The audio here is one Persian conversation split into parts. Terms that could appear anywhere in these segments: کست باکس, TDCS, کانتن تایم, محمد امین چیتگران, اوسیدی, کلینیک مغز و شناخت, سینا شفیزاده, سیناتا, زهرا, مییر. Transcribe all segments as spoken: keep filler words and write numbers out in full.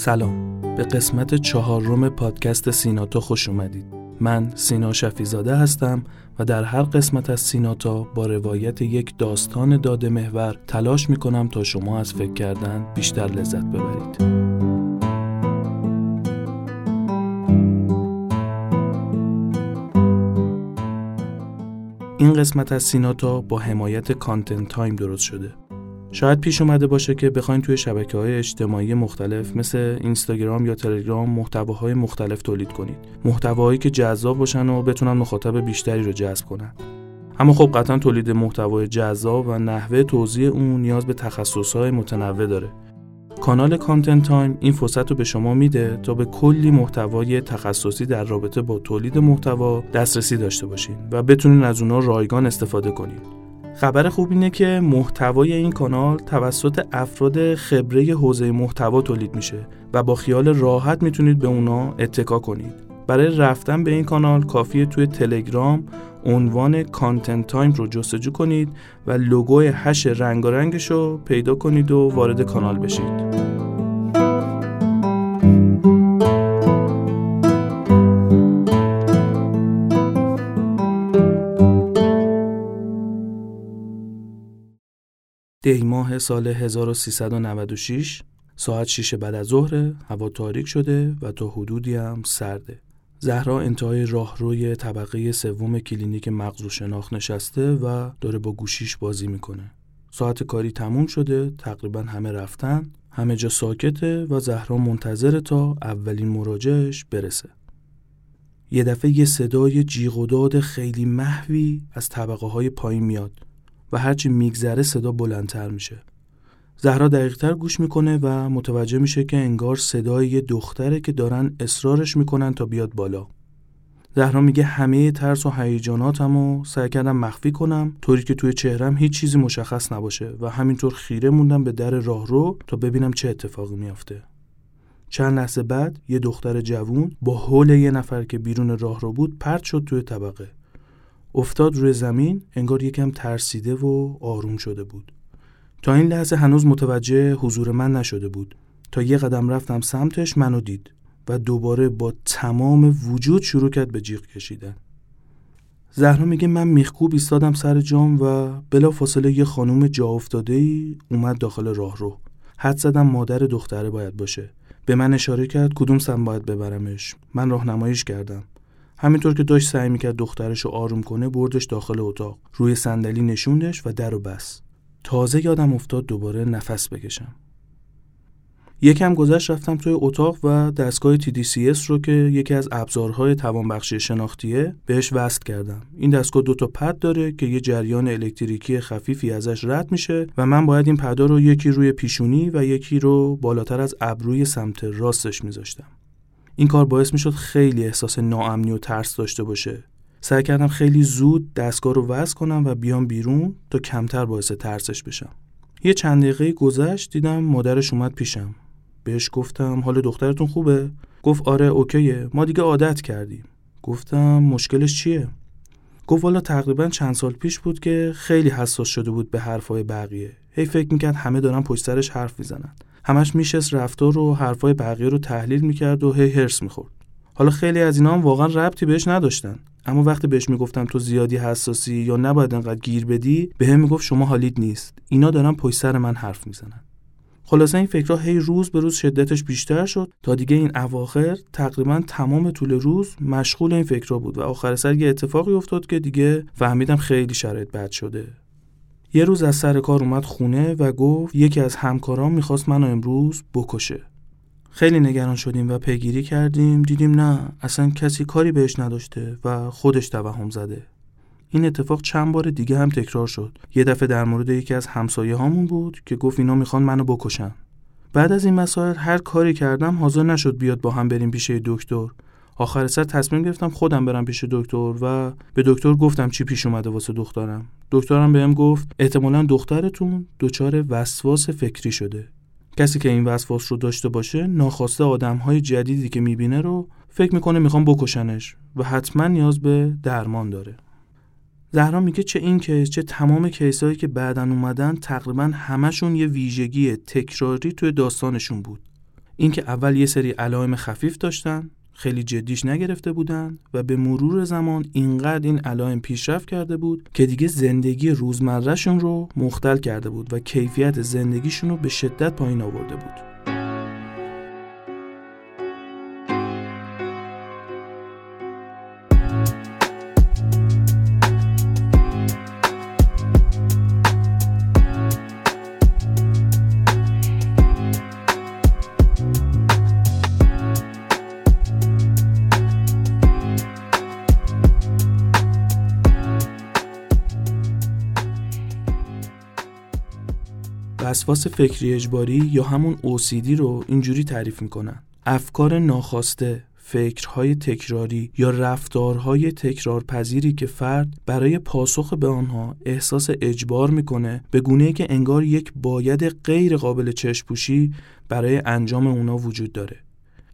سلام، به قسمت چهارم پادکست سیناتا خوش اومدید. من سینا شفیزاده هستم و در هر قسمت از سیناتا با روایت یک داستان داده محور تلاش میکنم تا شما از فکر کردن بیشتر لذت ببرید. این قسمت از سیناتا با حمایت کانتن تایم درست شده. شاید پیش اومده باشه که بخواین توی شبکه‌های اجتماعی مختلف مثل اینستاگرام یا تلگرام محتواهای مختلف تولید کنید. محتواهایی که جذاب باشن و بتونن مخاطب بیشتری رو جذب کنن. اما خب قطعاً تولید محتوای جذاب و نحوه توزیع اون نیاز به تخصص‌های متنوع داره. کانال کانتن تایم این فرصت رو به شما میده تا به کلی محتوای تخصصی در رابطه با تولید محتوا دسترسی داشته باشین و بتونین از اونها رایگان استفاده کنین. خبر خوب اینه که محتوای این کانال توسط افراد خبره حوزه محتوا تولید میشه و با خیال راحت میتونید به اونا اتکا کنید. برای رفتن به این کانال کافیه توی تلگرام عنوان کانتن تایم رو جستجو کنید و لوگوی هش رنگارنگش رو پیدا کنید و وارد کانال بشید. دی ماه سال هزار و سیصد و نود و شش، ساعت شش بعد از ظهر، هوا تاریک شده و تا حدودی هم سرده. زهرا انتهای راهروی طبقه سوم کلینیک مغز و شناخت نشسته و داره با گوشیش بازی میکنه. ساعت کاری تموم شده، تقریبا همه رفتن، همه جا ساکته و زهرا منتظره تا اولین مراجعش برسه. یه دفعه یه صدای جیغ و داد خیلی محوی از طبقه های پایین میاد و هرچی میگذره صدا بلندتر میشه. زهرا دقیق‌تر گوش میکنه و متوجه میشه که انگار صدای یه دختره که دارن اصرارش میکنن تا بیاد بالا. زهرا میگه همه ترس و هیجاناتمو سعی کردم مخفی کنم طوری که توی چهرم هیچ چیزی مشخص نباشه و همینطور خیره موندم به در راهرو تا ببینم چه اتفاقی میافته. چند لحظه بعد یه دختر جوون با هول یه نفر که بیرون راهرو بود پرت شد توی طبقه. افتاد روی زمین، انگار یکم ترسیده و آروم شده بود. تا این لحظه هنوز متوجه حضور من نشده بود. تا یه قدم رفتم سمتش، منو دید و دوباره با تمام وجود شروع کرد به جیغ کشیدن. زهرا میگه من میخکوب ایستادم سر جام و بلافاصله یه خانم جا افتاده‌ای اومد داخل راهرو. حدس زدم مادر دختره باید باشه. به من اشاره کرد کدوم سمت باید ببرمش. من راهنماییش کردم. همینطور که داشت سعی میکرد دخترشو آروم کنه، بردش داخل اتاق، روی صندلی نشوندش و درو بست. تازه یادم افتاد دوباره نفس بکشم. یکم گذشت رفتم توی اتاق و دستگاه تی دی سی اس رو که یکی از ابزارهای توانبخشی شناختیه بهش وصل کردم. این دستگاه دو تا پد داره که یه جریان الکتریکی خفیفی ازش رد میشه و من باید این پدا رو یکی روی پیشونی و یکی رو بالاتر از ابروی سمت راستش میذاشتم. این کار باعث میشد خیلی احساس ناامنی و ترس داشته باشه. سعی کردم خیلی زود دستگاه رو وصل کنم و بیام بیرون تا کمتر باعث ترسش بشم. یه چند دقیقه گذشت، دیدم مادرش اومد پیشم. بهش گفتم حال دخترتون خوبه؟ گفت آره اوکیه، ما دیگه عادت کردیم. گفتم مشکلش چیه؟ گفت والا تقریبا چند سال پیش بود که خیلی حساس شده بود به حرفای بقیه. هی فکر میکرد همه دارن پشت سرش حرف میزنن. همش میشست رفتار و حرفای بقیه رو تحلیل میکرد و هی هرس میخورد. حالا خیلی از اینا هم واقعا ربطی بهش نداشتن، اما وقتی بهش میگفتم تو زیادی حساسی یا نباید انقدر گیر بدی، به هم میگفت شما حالید نیست، اینا دارن پشت سر من حرف میزنن. خلاصه این فکرها هی روز به روز شدتش بیشتر شد تا دیگه این اواخر تقریبا تمام طول روز مشغول این فکرها بود و آخر سر یه اتفاقی افتاد که دیگه فهمیدم خیلی شرایط بد شده. یه روز از سر کار اومد خونه و گفت یکی از همکارام میخواست منو امروز بکشه. خیلی نگران شدیم و پیگیری کردیم، دیدیم نه، اصلا کسی کاری بهش نداشته و خودش توهم زده. این اتفاق چند بار دیگه هم تکرار شد. یه دفعه در مورد یکی از همسایه هامون بود که گفت اینا میخوان منو بکشن. بعد از این مسائل هر کاری کردم حاضر نشد بیاد با هم بریم پیش دکتر. آخر سر تصمیم گرفتم خودم برم پیش دکتر و به دکتر گفتم چی پیش اومده واسه دخترم. دکترم بهم گفت احتمالاً دخترتون دچار وسواس فکری شده. کسی که این وسواس رو داشته باشه ناخواسته آدم‌های جدیدی که می‌بینه رو فکر می‌کنه می‌خوام بکشنش و حتما نیاز به درمان داره. زهرا میگه چه این کیس چه تمام کیسایی که بعداً اومدن تقریباً همشون یه ویژگی تکراری توی داستانشون بود. اینکه اول یه سری علائم خفیف داشتن، خیلی جدیش نگرفته بودن و به مرور زمان اینقدر این علائم پیشرفت کرده بود که دیگه زندگی روزمرهشون رو مختل کرده بود و کیفیت زندگیشون رو به شدت پایین آورده بود. وسواس فکری اجباری یا همون اوسیدی رو اینجوری تعریف میکنن: افکار ناخواسته، فکرهای تکراری یا رفتارهای تکرارپذیری که فرد برای پاسخ به آنها احساس اجبار میکنه، به گونه‌ای که انگار یک باید غیر قابل چشم‌پوشی برای انجام اونا وجود داره.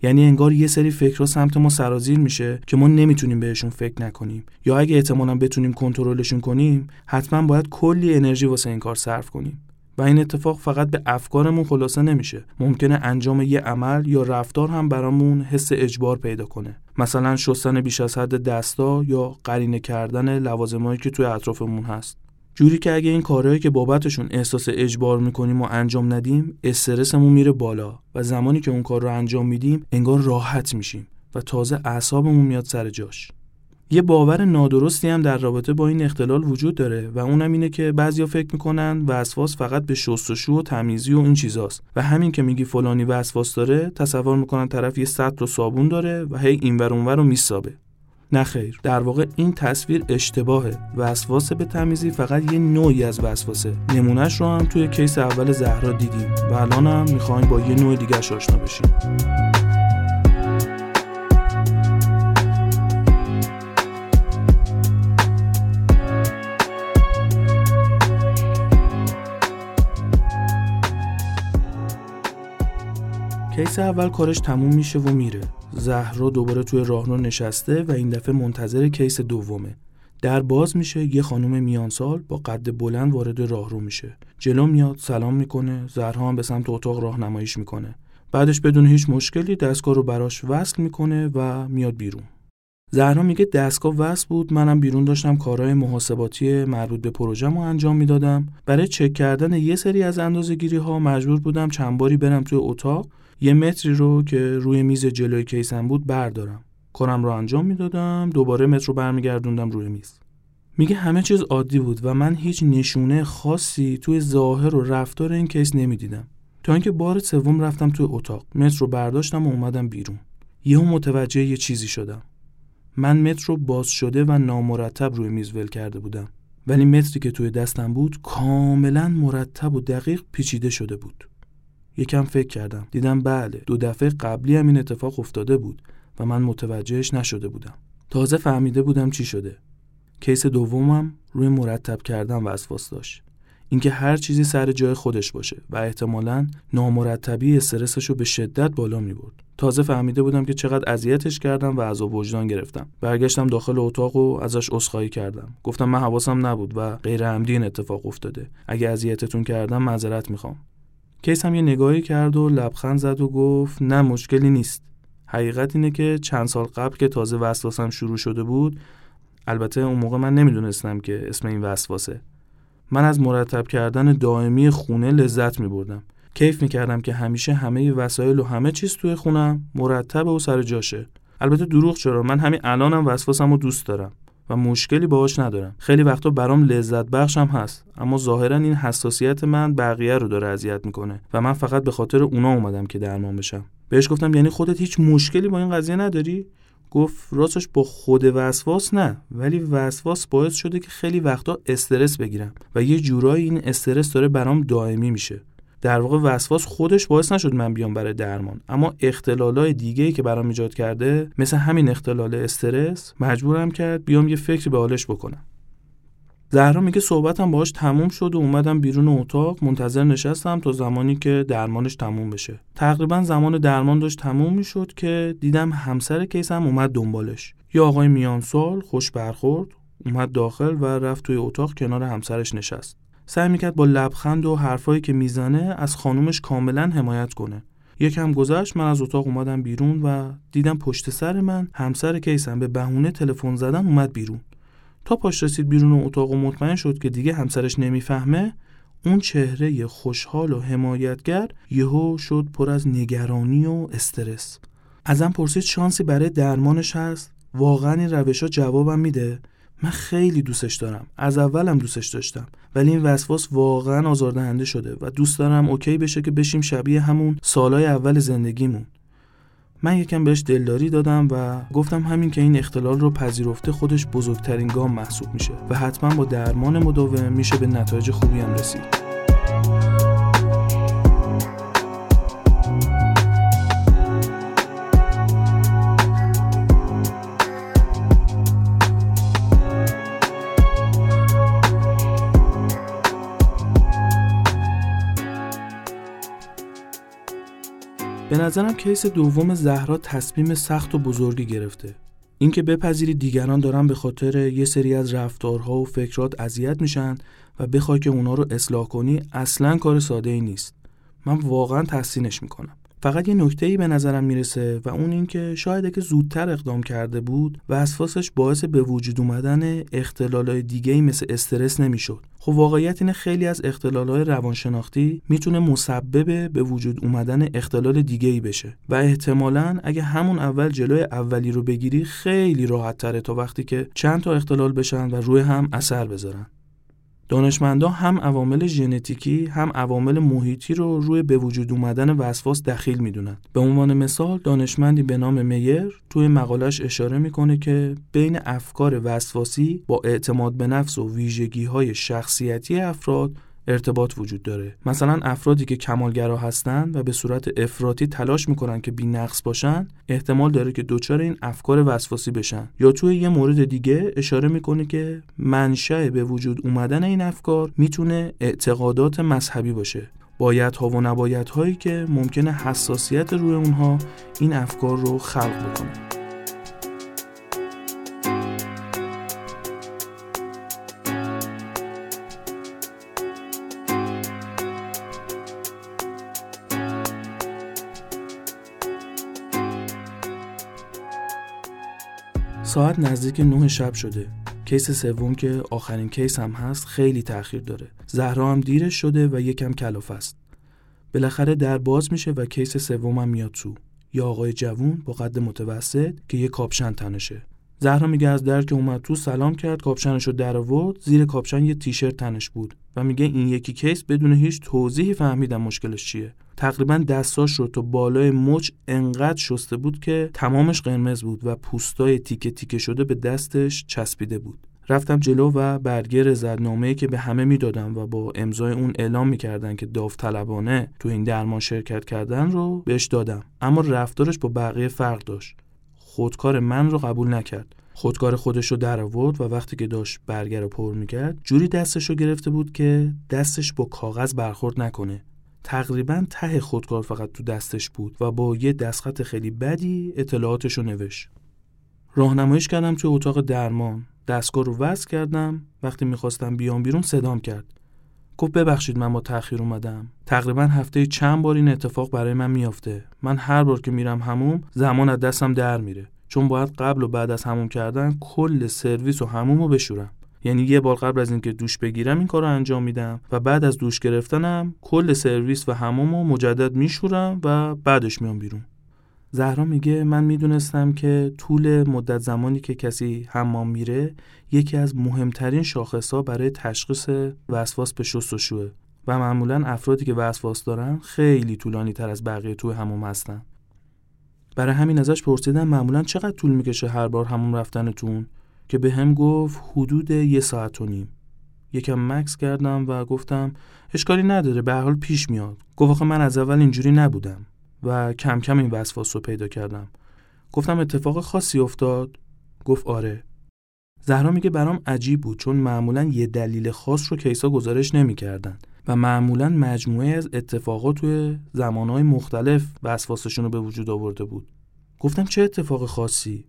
یعنی انگار یه سری فکرها سمت ما سرازیر میشه که ما نمیتونیم بهشون فکر نکنیم، یا اگه احتمالاً بتونیم کنترلشون کنیم، حتما باید کلی انرژی واسه این کار صرف کنیم. و این اتفاق فقط به افکارمون خلاصه نمیشه. ممکنه انجام یه عمل یا رفتار هم برامون حس اجبار پیدا کنه. مثلا شستن بیش از حد دستا یا قرینه کردن لوازمایی که توی اطرافمون هست. جوری که اگه این کارهایی که بابتشون احساس اجبار میکنیم و انجام ندیم، استرسمون میره بالا و زمانی که اون کار رو انجام میدیم انگار راحت میشیم و تازه اعصابمون میاد سر جاش. یه باور نادرستی هم در رابطه با این اختلال وجود داره و اونم اینه که بعضیا فکر میکنن وسواس فقط به شستشو و تمیزی و این چیزاست و همین که میگی فلانی وسواس داره، تصور میکنن طرف یه سطل و صابون داره و هی اینور اونور رو میسابه. نه خیر، در واقع این تصویر اشتباهه. وسواس به تمیزی فقط یه نوعی از وسواسه. نمونهش رو هم توی کیس اول زهرا دیدیم و الان هم میخوایم با یه نوع دیگه آشنا بشیم. کیس اول کارش تموم میشه و میره. زهرا دوباره توی راهرو نشسته و این دفعه منتظر کیس دومه. در باز میشه، یه خانم میانسال با قد بلند وارد راهرو میشه. جلو میاد، سلام میکنه، زهرا هم به سمت اتاق راهنماییش میکنه. بعدش بدون هیچ مشکلی دستگاه رو براش وصل میکنه و میاد بیرون. زهرا میگه دستگاه وصل بود، منم بیرون داشتم کارهای محاسباتی مربوط به پروژه‌مو انجام میدادم. برای چک کردن یه سری از اندازه‌گیری‌ها مجبور بودم چند باری برم توی اتاق. یه متری رو که روی میز جلوی کیسم بود بردارم. کارم رو انجام میدادم، دوباره متر رو برمیگردوندم روی میز. میگه همه چیز عادی بود و من هیچ نشونه خاصی توی ظاهر و رفتار این کیس نمیدیدم. تا اینکه بار سوم رفتم توی اتاق، متر رو برداشتم و اومدم بیرون. یهو متوجه یه چیزی شدم. من متر رو باز شده و نامرتب روی میز ول کرده بودم، ولی متری که توی دستم بود کاملا مرتب و دقیق پیچیده شده بود. یکم فکر کردم، دیدم بله، دو دفعه قبلی هم این اتفاق افتاده بود و من متوجهش نشده بودم. تازه فهمیده بودم چی شده. کیس دومم روی مرتب کردن وسواس داشت. اینکه هر چیزی سر جای خودش باشه و احتمالاً نامرتبی استرسشو به شدت بالا می‌برد. تازه فهمیده بودم که چقدر اذیتش کردم و عذاب وجدان گرفتم. برگشتم داخل اتاق و ازش عذرخواهی کردم. گفتم من حواسم نبود و غیر عمدی این اتفاق افتاده. اگه اذیتتون کردم معذرت می‌خوام. کیس هم یه نگاهی کرد و لبخند زد و گفت نه مشکلی نیست. حقیقت اینه که چند سال قبل که تازه وسواسم شروع شده بود، البته اون موقع من نمیدونستم که اسم این وسواسه، من از مرتب کردن دائمی خونه لذت میبردم. کیف میکردم که همیشه همه وسایل و همه چیز توی خونم مرتبه و سر جاشه. البته دروغ چرا، من همین الانم وسواسم رو دوست دارم و مشکلی باهاش ندارم. خیلی وقتا برام لذت بخشم هست، اما ظاهرا این حساسیت من بقیه رو داره اذیت میکنه و من فقط به خاطر اونا اومدم که درمان بشم. بهش گفتم یعنی خودت هیچ مشکلی با این قضیه نداری؟ گفت راستش با خود وسواس نه، ولی وسواس باعث شده که خیلی وقتا استرس بگیرم و یه جورایی این استرس داره برام دائمی میشه. در واقع وسواس خودش باعث نشد من بیام برای درمان، اما اختلالای دیگه‌ای که برام ایجاد کرده، مثل همین اختلال استرس، مجبورم کرد بیام یه فکری به حالش بکنم. زهرا میگه صحبتم باهاش تموم شد و اومدم بیرون اتاق، منتظر نشستم تا زمانی که درمانش تموم بشه. تقریبا زمان درمان داشت تموم میشد که دیدم همسر کیسم اومد دنبالش. یه آقای میانسال خوش برخورد اومد داخل و رفت توی اتاق کنار همسرش نشست. سعی میکرد با لبخند و حرفایی که میزنه از خانومش کاملا حمایت کنه. یکم گذشت، من از اتاق اومدم بیرون و دیدم پشت سر من همسر کیسم به بهونه تلفن زدن اومد بیرون. تا پاش رسید بیرون و اتاق و مطمئن شد که دیگه همسرش نمیفهمه، اون چهره خوشحال و حمایتگر یهو شد پر از نگرانی و استرس. ازم پرسید شانسی برای درمانش هست؟ واقعا این روشا جوابم میده؟ من خیلی دوستش دارم، از اولم دوستش داشتم، ولی این وسواس واقعا آزاردهنده شده و دوست دارم اوکی بشه که بشیم شبیه همون سالای اول زندگیمون. من یکم بهش دلداری دادم و گفتم همین که این اختلال رو پذیرفته خودش بزرگترین گام محسوب میشه و حتما با درمان مداوم میشه به نتایج خوبی هم رسید. به نظرم کیس دوم زهرا تصمیم سخت و بزرگی گرفته. اینکه بپذیری دیگران دارن به خاطر یه سری از رفتارها و فکرات اذیت میشن و بخوای که اونا رو اصلاح کنی اصلاً کار ساده ای نیست. من واقعاً تحسینش میکنم. فقط یه نکته‌ای به نظرم میرسه و اون این که شاید اگه زودتر اقدام کرده بود و وسواسش باعث به وجود اومدن اختلالای دیگه‌ای مثل استرس نمیشد. خب واقعیت اینه خیلی از اختلالای روانشناختی میتونه مسبب به وجود اومدن اختلال دیگه‌ای بشه و احتمالاً اگه همون اول جلوی اولی رو بگیری خیلی راحت‌تره تا وقتی که چند تا اختلال بشن و روی هم اثر بذارن. دانشمندان هم عوامل ژنتیکی هم عوامل محیطی رو روی به وجود اومدن وسواس دخیل میدونن. به عنوان مثال دانشمندی به نام مییر توی مقاله‌اش اشاره میکنه که بین افکار وسواسی با اعتماد به نفس و ویژگی‌های شخصیتی افراد ارتباط وجود داره. مثلا افرادی که کمالگرا هستن و به صورت افراطی تلاش میکنن که بی‌نقص باشن احتمال داره که دچار این افکار وسواسی بشن. یا توی یه مورد دیگه اشاره میکنه که منشأ به وجود اومدن این افکار میتونه اعتقادات مذهبی باشه، بایدها و نبایدهایی که ممکنه حساسیت روی اونها این افکار رو خلق بکنه. ساعت نزدیک نه شب شده. کیس سوم که آخرین کیس هم هست خیلی تأخیر داره. زهرا هم دیرش شده و یکم کلافه است. بالاخره در باز میشه و کیس سوم هم میاد تو. یه آقای جوون با قد متوسط که یه کاپشن تنشه. زهرا میگه از در که اومد تو سلام کرد، کاپشنشو در آورد، زیر کاپشن یه تیشرت تنش بود و میگه این یکی کیس بدون هیچ توضیحی فهمیدم مشکلش چیه. تقریبا دستاش رو تا بالای مچ انقدر شسته بود که تمامش قرمز بود و پوستای تیکه تیکه شده به دستش چسبیده بود. رفتم جلو و برگه رضایت‌نامه‌ای که به همه میدادم و با امضای اون اعلام میکردن که داوطلبانه تو این درمان شرکت کردن رو بهش دادم، اما رفتارش با بقیه فرق داشت. خودکار من رو قبول نکرد. خودکار خودش رو در آورد و وقتی که داشت برگه رو پر میکرد جوری دستش رو گرفته بود که دستش با کاغذ برخورد نکنه. تقریباً ته خودکار فقط تو دستش بود و با یه دستخط خیلی بدی اطلاعاتش رو نوشت. راهنماییش کردم توی اتاق درمان. دستگاه رو وصل کردم. وقتی میخواستم بیام بیرون صدام کرد. گفت ببخشید من با تأخیر اومدم. تقریباً هفته چند بار این اتفاق برای من میافته. من هر بار که میرم حموم زمان از دستم در میره. چون باید قبل و بعد از حموم کردن کل سرویس و حمومو بشورم. یعنی یه بار قبل از اینکه دوش بگیرم این کارو انجام میدم و بعد از دوش گرفتنم کل سرویس و حمومو مجدد میشورم و بعدش میام بیرون. زهرا میگه من میدونستم که طول مدت زمانی که کسی حمام میره یکی از مهمترین شاخص‌ها برای تشخیص وسواس به شستشوه و معمولاً افرادی که وسواس دارن خیلی طولانی‌تر از بقیه تو حمام هستن. برای همین ازش پرسیدم معمولاً چقدر طول میکشه هر بار حمام رفتنتون؟ که به هم گفت حدود یه ساعت و نیم. یکم مکس کردم و گفتم اشکالی نداره، به هر حال پیش میاد. گفت آخه من از اول اینجوری نبودم و کم کم این وسواس رو پیدا کردم. گفتم اتفاق خاصی افتاد؟ گفت آره. زهرا میگه برام عجیب بود چون معمولا یه دلیل خاص رو کیسا گزارش نمی‌کردن و معمولا مجموعه از اتفاقات توی زمانهای مختلف وسواسشون رو به وجود آورده بود. گفتم چه اتفاق خاصی؟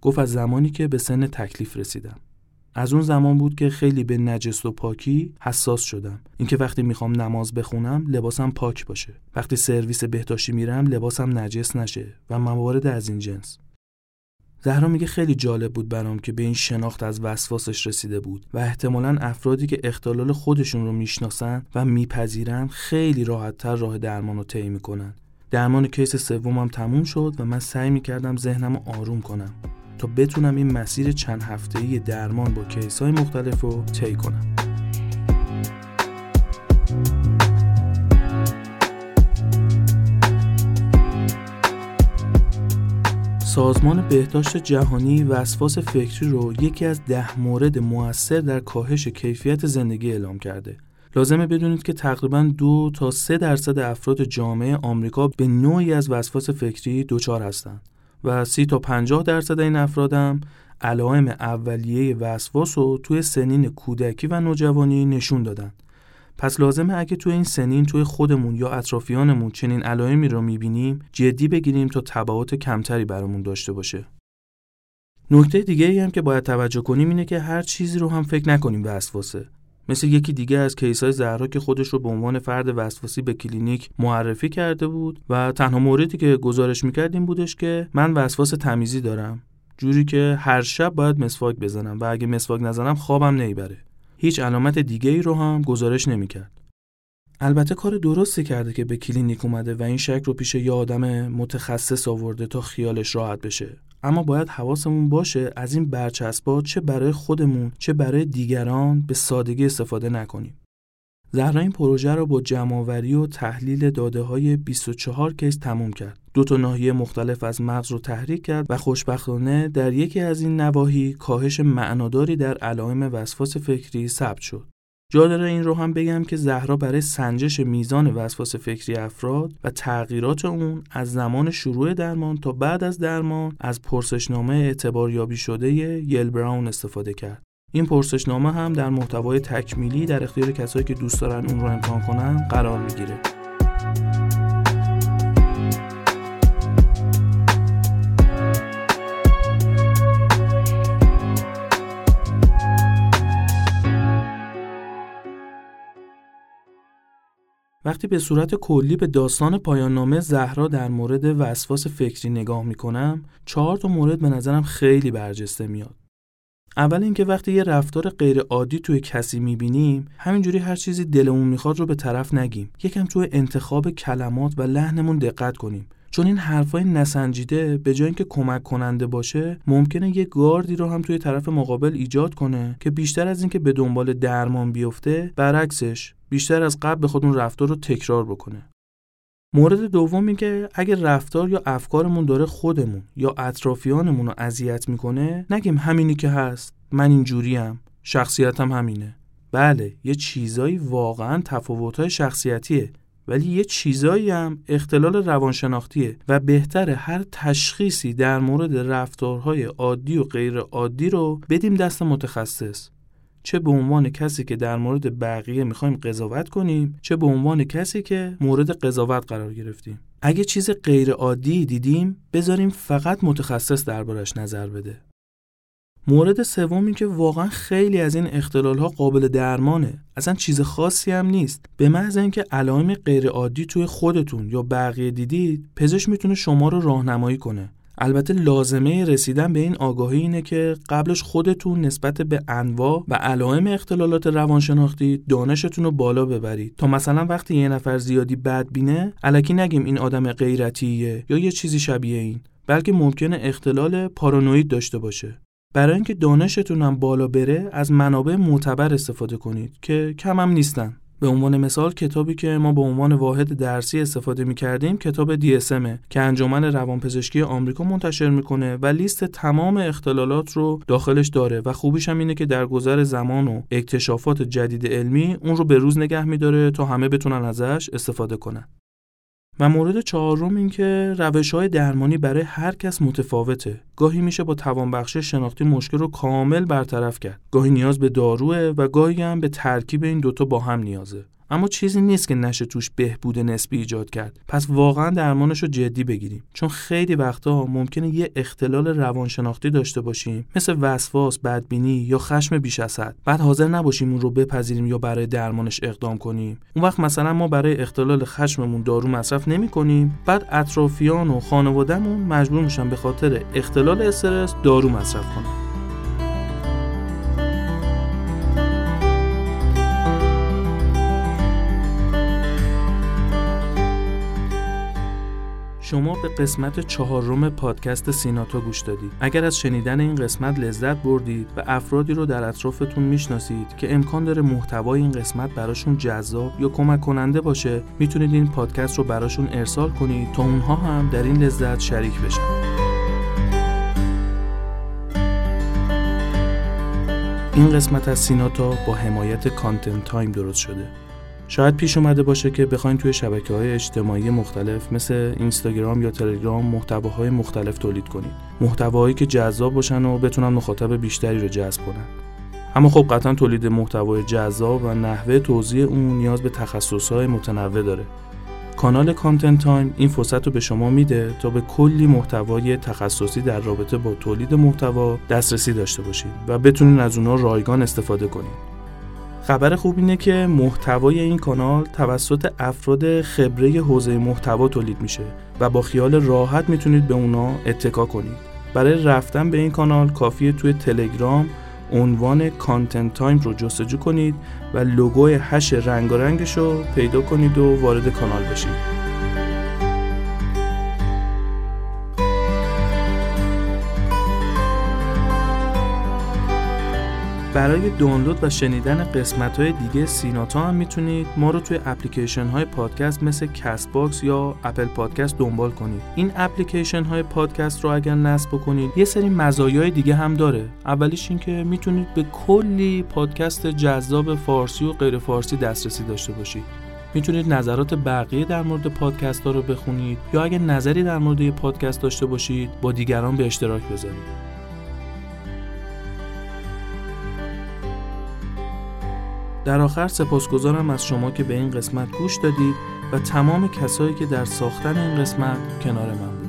گفت از زمانی که به سن تکلیف رسیدم. از اون زمان بود که خیلی به نجس و پاکی حساس شدم. اینکه وقتی میخوام نماز بخونم لباسم پاک باشه، وقتی سرویس بهداشتی میرم لباسم نجس نشه و موارد از این جنس. زهرا میگه خیلی جالب بود برام که به این شناخت از وسواسش رسیده بود و احتمالاً افرادی که اختلال خودشون رو میشناسن و میپذیرن خیلی راحت‌تر راه درمان رو طی میکنن. درمان کیس سومم تموم شد و من سعی میکردم ذهنم آروم کنم تا بتونم این مسیر چند هفته‌ای درمان با کیس‌های مختلف رو طی کنم. سازمان بهداشت جهانی وسواس فکری رو یکی از ده مورد مؤثر در کاهش کیفیت زندگی اعلام کرده. لازمه بدونید که تقریباً دو تا سه درصد افراد جامعه آمریکا به نوعی از وسواس فکری دچار هستند و سی تا پنجاه درصد این افراد هم علائم اولیه وسواس رو توی سنین کودکی و نوجوانی نشون دادن. پس لازمه اگه توی این سنین توی خودمون یا اطرافیانمون چنین علائمی رو میبینیم جدی بگیریم تا تبعات کمتری برامون داشته باشه. نکته دیگه‌ای هم که باید توجه کنیم اینه که هر چیزی رو هم فکر نکنیم وسواسه. مثل یکی دیگه از کیس‌های زهرا که خودش رو به عنوان فرد وسواسی به کلینیک معرفی کرده بود و تنها موردی که گزارش می‌کردیم بودش که من وسواس تمیزی دارم، جوری که هر شب باید مسواک بزنم و اگه مسواک نزنم خوابم نمیبره. هیچ علامت دیگه‌ای رو هم گزارش نمی‌کرد. البته کار درستی کرده که به کلینیک اومده و این شک رو پیش یه آدم متخصص آورده تا خیالش راحت بشه. اما باید حواسمون باشه از این برچسب‌ها چه برای خودمون چه برای دیگران به سادگی استفاده نکنیم. زهرا این پروژه رو با جمع‌آوری و تحلیل داده‌های بیست و چهار کیس تموم کرد. دو تا ناحیه مختلف از مغز رو تحریک کرد و خوشبختانه در یکی از این نواحی کاهش معناداری در علائم وسواس فکری ثبت شد. جا داره این رو هم بگم که زهرا برای سنجش میزان وسواس فکری افراد و تغییرات اون از زمان شروع درمان تا بعد از درمان از پرسشنامه اعتباریابی شده یل براون استفاده کرد. این پرسشنامه هم در محتوای تکمیلی در اختیار کسایی که دوست دارن اون رو امتحان کنن قرار میگیره. وقتی به صورت کلی به داستان پایان نامه زهرا در مورد وسواس فکری نگاه میکنم، چهار تا مورد به نظرم خیلی برجسته میاد. اول اینکه وقتی یه رفتار غیر عادی توی کسی میبینیم، همینجوری هر چیزی دلمون میخواد رو به طرف نگیم. یکم توی انتخاب کلمات و لحنمون دقت کنیم. چون این حرفای نسنجیده به جای اینکه کمک کننده باشه، ممکنه یه گاردی رو هم توی طرف مقابل ایجاد کنه که بیشتر از اینکه به دنبال درمان بیفته، برعکسش بیشتر از قبل به خودمون رفتار رو تکرار بکنه. مورد دوم این که اگه رفتار یا افکارمون داره خودمون یا اطرافیانمون رو اذیت میکنه، نگیم همینی که هست، من اینجوریم، شخصیتم همینه. بله، یه چیزایی واقعاً تفاوت‌های شخصیتیه، ولی یه چیزایی هم اختلال روانشناختیه و بهتره هر تشخیصی در مورد رفتارهای عادی و غیر عادی رو بدیم دست متخصص. چه به عنوان کسی که در مورد بقیه میخوایم قضاوت کنیم، چه به عنوان کسی که مورد قضاوت قرار گرفتیم. اگه چیز غیر عادی دیدیم، بذاریم فقط متخصص دربارش نظر بده. مورد سوم این که واقعا خیلی از این اختلال‌ها قابل درمانه. اصلا چیز خاصی هم نیست. به محض اینکه علائم غیر عادی توی خودتون یا بقیه دیدید، پزشک میتونه شما رو راهنمایی کنه. البته لازمه رسیدن به این آگاهی اینه که قبلش خودتون نسبت به انواع و علائم اختلالات روانشناختی دانشتون رو بالا ببرید تا مثلا وقتی یه نفر زیادی بدبینه الکی نگیم این آدم غیرتیه یا یه چیزی شبیه این، بلکه ممکنه اختلال پارانوید داشته باشه. برای اینکه دانشتون هم بالا بره از منابع معتبر استفاده کنید که کم هم نیستن. به عنوان مثال کتابی که ما به عنوان واحد درسی استفاده می‌کردیم کتاب دی اس ام که انجمن روانپزشکی آمریکا منتشر می‌کنه و لیست تمام اختلالات رو داخلش داره و خوبیش هم اینه که در گذر زمان و اکتشافات جدید علمی اون رو به روز نگه می‌داره تا همه بتونن ازش استفاده کنن. و مورد چهارم این که روش‌های درمانی برای هر کس متفاوته. گاهی میشه با توانبخشی شناختی مشکل رو کامل برطرف کرد. گاهی نیاز به داروه و گاهی هم به ترکیب این دوتا با هم نیازه. اما چیزی نیست که نشه توش بهبود نسبی ایجاد کرد. پس واقعا درمانش رو جدی بگیریم، چون خیلی وقتا ممکنه یه اختلال روانشناختی داشته باشیم، مثل وسواس، بدبینی یا خشم بیش از حد، بعد حاضر نباشیم اون رو بپذیریم یا برای درمانش اقدام کنیم. اون وقت مثلا ما برای اختلال خشممون دارو مصرف نمی‌کنیم، بعد اطرافیان و خانوادهمون مجبور میشن به خاطر اختلال استرس دارو مصرف کنن. شما به قسمت چهارم پادکست سیناتا گوش دادید. اگر از شنیدن این قسمت لذت بردید و افرادی رو در اطرافتون میشناسید که امکان داره محتوای این قسمت براشون جذاب یا کمک کننده باشه، میتونید این پادکست رو براشون ارسال کنید تا اونها هم در این لذت شریک بشن. این قسمت از سیناتا با حمایت کانتن تایم درست شده. شاید پیش اومده باشه که بخواین توی شبکه‌های اجتماعی مختلف مثل اینستاگرام یا تلگرام محتواهای مختلف تولید کنید، محتواهایی که جذاب باشن و بتونن مخاطب بیشتری رو جذب کنن. اما خب قطعا تولید محتوای جذاب و نحوه توزیع اون نیاز به تخصص‌های متنوع داره. کانال کانتن تایم این فرصت رو به شما میده تا به کلی محتوای تخصصی در رابطه با تولید محتوا دسترسی داشته باشید و بتونین از اونها رایگان استفاده کنید. خبر خوب اینه که محتوای این کانال توسط افراد خبره حوزه محتوا تولید میشه و با خیال راحت میتونید به اونا اتکا کنید. برای رفتن به این کانال کافیه توی تلگرام عنوان کانتن تایم رو جستجو کنید و لوگوی هش رنگارنگش رو پیدا کنید و وارد کانال بشید. برای دانلود و شنیدن قسمت‌های دیگه سیناتا هم میتونید ما رو توی اپلیکیشن‌های پادکست مثل کست باکس یا اپل پادکست دنبال کنید. این اپلیکیشن‌های پادکست رو اگر نصب کنید یه سری مزایای دیگه هم داره. اولیش این که میتونید به کلی پادکست جذاب فارسی و غیر فارسی دسترسی داشته باشید. میتونید نظرات بقیه در مورد پادکست‌ها رو بخونید یا اگر نظری در مورد یه پادکست داشته باشید با دیگران به اشتراک بذارید. در آخر سپاسگزارم از شما که به این قسمت گوش دادید و تمام کسایی که در ساختن این قسمت کنار من بودید.